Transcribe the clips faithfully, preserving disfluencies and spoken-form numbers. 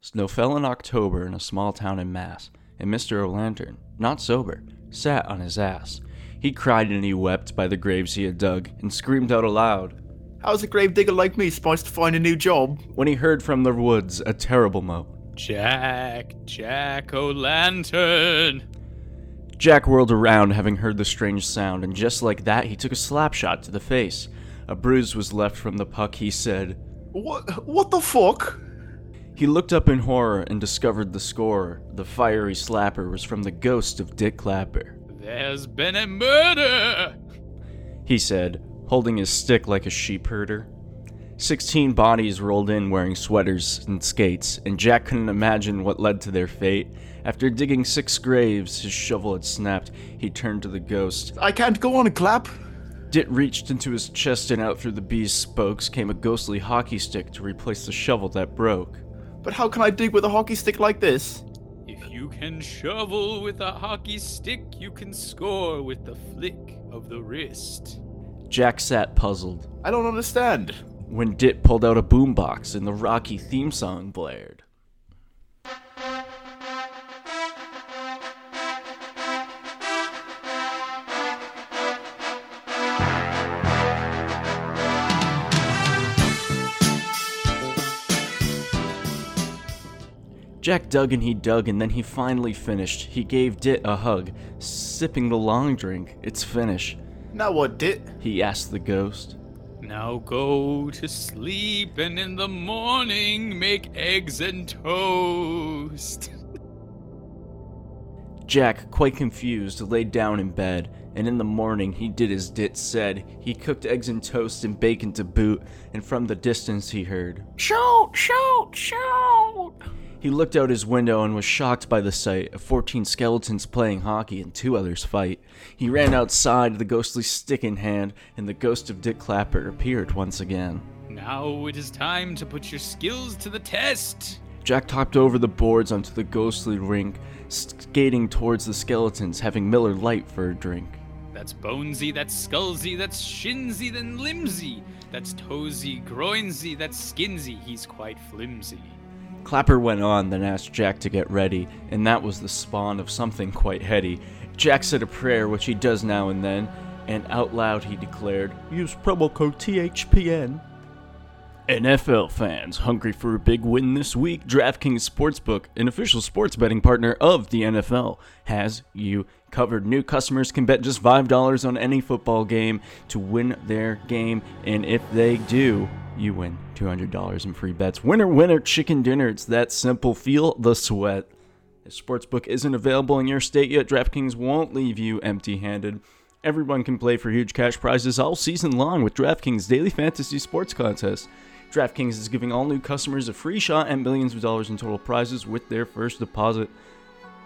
Snow fell in October in a small town in Mass, and Mister O'Lantern, not sober, sat on his ass. He cried and he wept by the graves he had dug, and screamed out aloud, "How's a gravedigger like me supposed to find a new job?" When he heard from the woods a terrible moan, "Jack, Jack O'Lantern!" Jack whirled around, having heard the strange sound, and just like that he took a slap shot to the face. A bruise was left from the puck. He said, What, what the fuck?" He looked up in horror and discovered the scorer. The fiery slapper was from the ghost of Dick Clapper. "There's been a murder," he said, holding his stick like a sheep herder. Sixteen bodies rolled in wearing sweaters and skates, and Jack couldn't imagine what led to their fate. After digging six graves, his shovel had snapped. He turned to the ghost. "I can't go on and clap." Dit reached into his chest, and out through the bee's spokes came a ghostly hockey stick to replace the shovel that broke. "But how can I dig with a hockey stick like this?" "If you can shovel with a hockey stick, you can score with the flick of the wrist." Jack sat puzzled. "I don't understand." When Dit pulled out a boombox and the Rocky theme song blared. Jack dug and he dug, and then he finally finished. He gave Dit a hug, sipping the long drink. "It's finished. Now what, Dit?" he asked the ghost. "Now go to sleep, and in the morning make eggs and toast." Jack, quite confused, laid down in bed, and in the morning he did as Dit said. He cooked eggs and toast and bacon to boot, and from the distance he heard, "Shoot! Shoot! Shoot!" He looked out his window and was shocked by the sight of fourteen skeletons playing hockey and two others fight. He ran outside, the ghostly stick in hand, and the ghost of Dick Clapper appeared once again. "Now it is time to put your skills to the test." Jack topped over the boards onto the ghostly rink, skating towards the skeletons, having Miller Lite for a drink. "That's Bonesy, that's Skullsy, that's Shinsy, then Limsy. That's Toesy, Groinsy, that's Skinsy, he's quite flimsy." Clapper went on, then asked Jack to get ready, and that was the spawn of something quite heady. Jack said a prayer, which he does now and then, and out loud he declared, "Use promo code T H P N. N F L fans, hungry for a big win this week? DraftKings Sportsbook, an official sports betting partner of the N F L, has you covered. New customers can bet just five dollars on any football game to win their game, and if they do, you win two hundred dollars in free bets. Winner, winner, chicken dinner. It's that simple. Feel the sweat. If Sportsbook isn't available in your state yet, DraftKings won't leave you empty-handed. Everyone can play for huge cash prizes all season long with DraftKings Daily Fantasy Sports Contest. DraftKings is giving all new customers a free shot at millions of dollars in total prizes with their first deposit.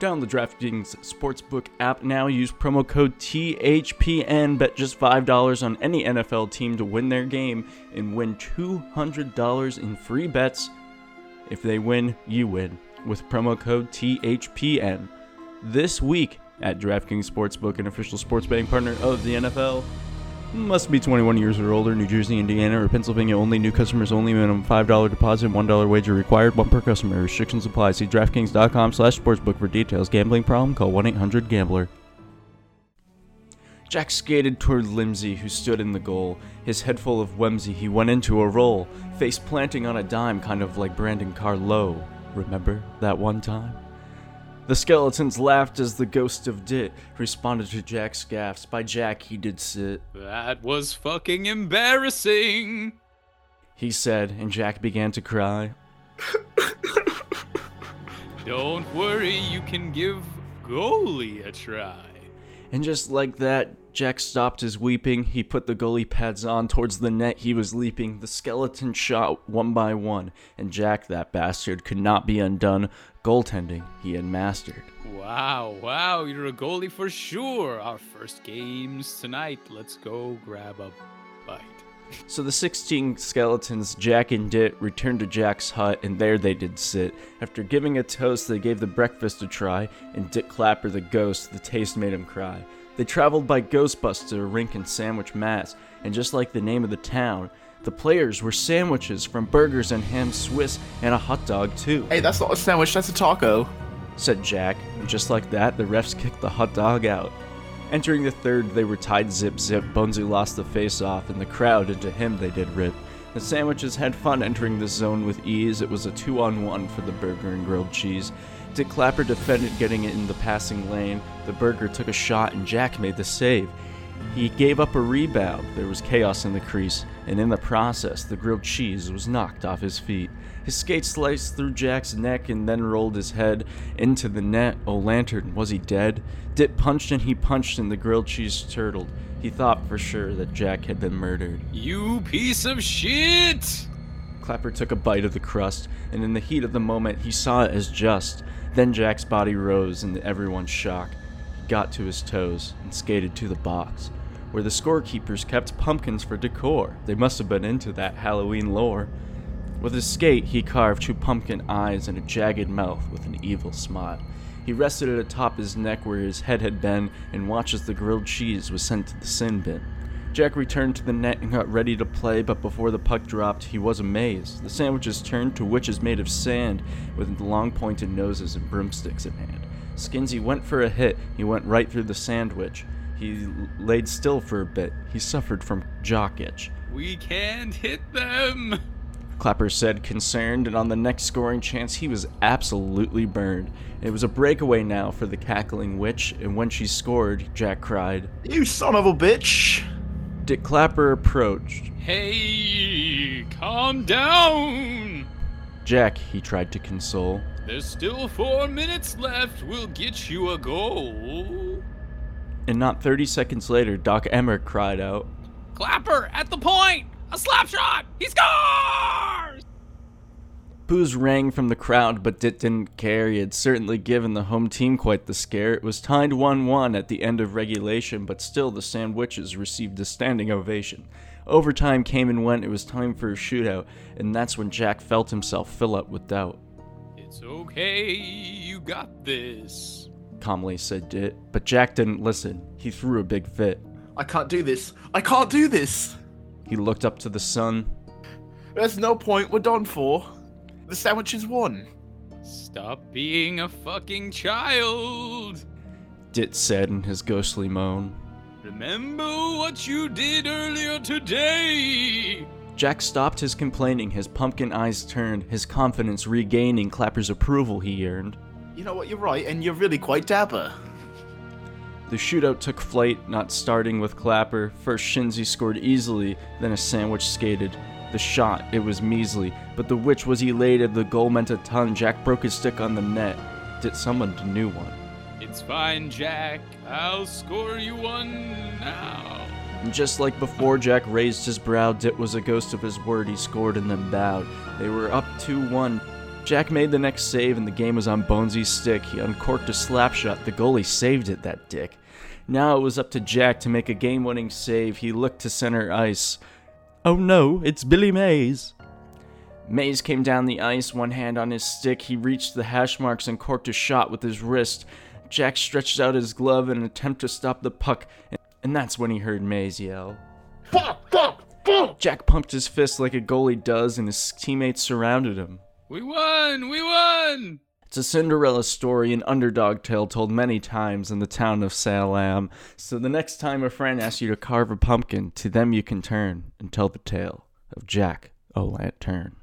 Download the DraftKings Sportsbook app now. Use promo code T H P N. Bet just five dollars on any N F L team to win their game and win two hundred dollars in free bets. If they win, you win with promo code T H P N. This week at DraftKings Sportsbook, an official sports betting partner of the N F L. Must be twenty-one years or older, New Jersey, Indiana, or Pennsylvania only. New customers only. Minimum five dollars deposit, one dollar wager required, one per customer. Restrictions apply. See DraftKings.com slash sportsbook for details. Gambling problem? Call one eight hundred gambler. Jack skated toward Limsy, who stood in the goal. His head full of whimsy, he went into a roll, face planting on a dime, kind of like Brandon Carlo. Remember that one time? The skeletons laughed as the ghost of Dit responded to Jack's gaffes. By Jack, he did sit. That was fucking embarrassing, he said, and Jack began to cry. Don't worry, you can give goalie a try. And just like that, Jack stopped his weeping. He put the goalie pads on towards the net he was leaping. The skeleton shot one by one, and Jack, that bastard, could not be undone. Goaltending he had mastered. Wow, wow, you're a goalie for sure. Our first game's tonight. Let's go grab a bite. So the sixteen skeletons, Jack and Dit, returned to Jack's hut, and there they did sit. After giving a toast, they gave the breakfast a try, and Dit Clapper the ghost, the taste made him cry. They traveled by Ghostbus to a rink in Sandwich, Mass, and just like the name of the town, the players were sandwiches from burgers and ham Swiss and a hot dog, too. Hey, that's not a sandwich, that's a taco, said Jack, and just like that, the refs kicked the hot dog out. Entering the third, they were tied zip-zip. Bonesy lost the face-off, and the crowd, and to him they did rip. The sandwiches had fun entering the zone with ease. It was a two-on-one for the burger and grilled cheese. Dit Clapper defended getting it in the passing lane. The burger took a shot, and Jack made the save. He gave up a rebound. There was chaos in the crease, and in the process, the grilled cheese was knocked off his feet. His skate sliced through Jack's neck and then rolled his head into the net. Oh, lantern, was he dead? Dit punched and he punched, and the grilled cheese turtled. He thought for sure that Jack had been murdered. You piece of shit! Clapper took a bite of the crust, and in the heat of the moment, he saw it as just. Then Jack's body rose into everyone's shock. Got to his toes and skated to the box, where the scorekeepers kept pumpkins for decor. They must have been into that Halloween lore. With his skate, he carved two pumpkin eyes and a jagged mouth with an evil smile. He rested it atop his neck where his head had been and watched as the grilled cheese was sent to the sin bin. Jack returned to the net and got ready to play, but before the puck dropped, he was amazed. The sandwiches turned to witches made of sand with long pointed noses and broomsticks in hand. Skinsy went for a hit. He went right through the sandwich. He l- laid still for a bit. He suffered from jock itch. We can't hit them, Clapper said, concerned, and on the next scoring chance, he was absolutely burned. It was a breakaway now for the cackling witch, and when she scored, Jack cried, You son of a bitch! Dit Clapper approached. Hey, calm down! Jack, he tried to console. There's still four minutes left. We'll get you a goal. And not thirty seconds later, Doc Emmer cried out, Clapper at the point! A slap shot! He scores! Boos rang from the crowd, but Dit didn't care. He had certainly given the home team quite the scare. It was tied one one at the end of regulation, but still the sandwiches received a standing ovation. Overtime came and went. It was time for a shootout, and that's when Jack felt himself fill up with doubt. It's okay, you got this, calmly said Dit, but Jack didn't listen. He threw a big fit. I can't do this. I can't do this. He looked up to the sun. There's no point. We're done for. The sandwich is won. Stop being a fucking child, Dit said in his ghostly moan. Remember what you did earlier today. Jack stopped his complaining, his pumpkin eyes turned, his confidence regaining Clapper's approval he earned. You know what, you're right, and you're really quite dapper. The shootout took flight, not starting with Clapper. First Shinzy scored easily, then a sandwich skated. The shot, it was measly, but the witch was elated, the goal meant a ton. Jack broke his stick on the net. Dit summoned a new one. It's fine, Jack. I'll score you one now. And just like before, Jack raised his brow. Dit was a ghost of his word. He scored and then bowed. They were up two one. Jack made the next save, and the game was on Bonesy's stick. He uncorked a slap shot. The goalie saved it, that dick. Now it was up to Jack to make a game-winning save. He looked to center ice. Oh no, it's Billy Mays. Mays came down the ice, one hand on his stick. He reached the hash marks and corked a shot with his wrist. Jack stretched out his glove in an attempt to stop the puck, and that's when he heard Mays yell. Pop, pop, pop. Jack pumped his fist like a goalie does, and his teammates surrounded him. We won! We won! It's a Cinderella story, an underdog tale told many times in the town of Salem. So the next time a friend asks you to carve a pumpkin, to them you can turn and tell the tale of Jack O'Lantern.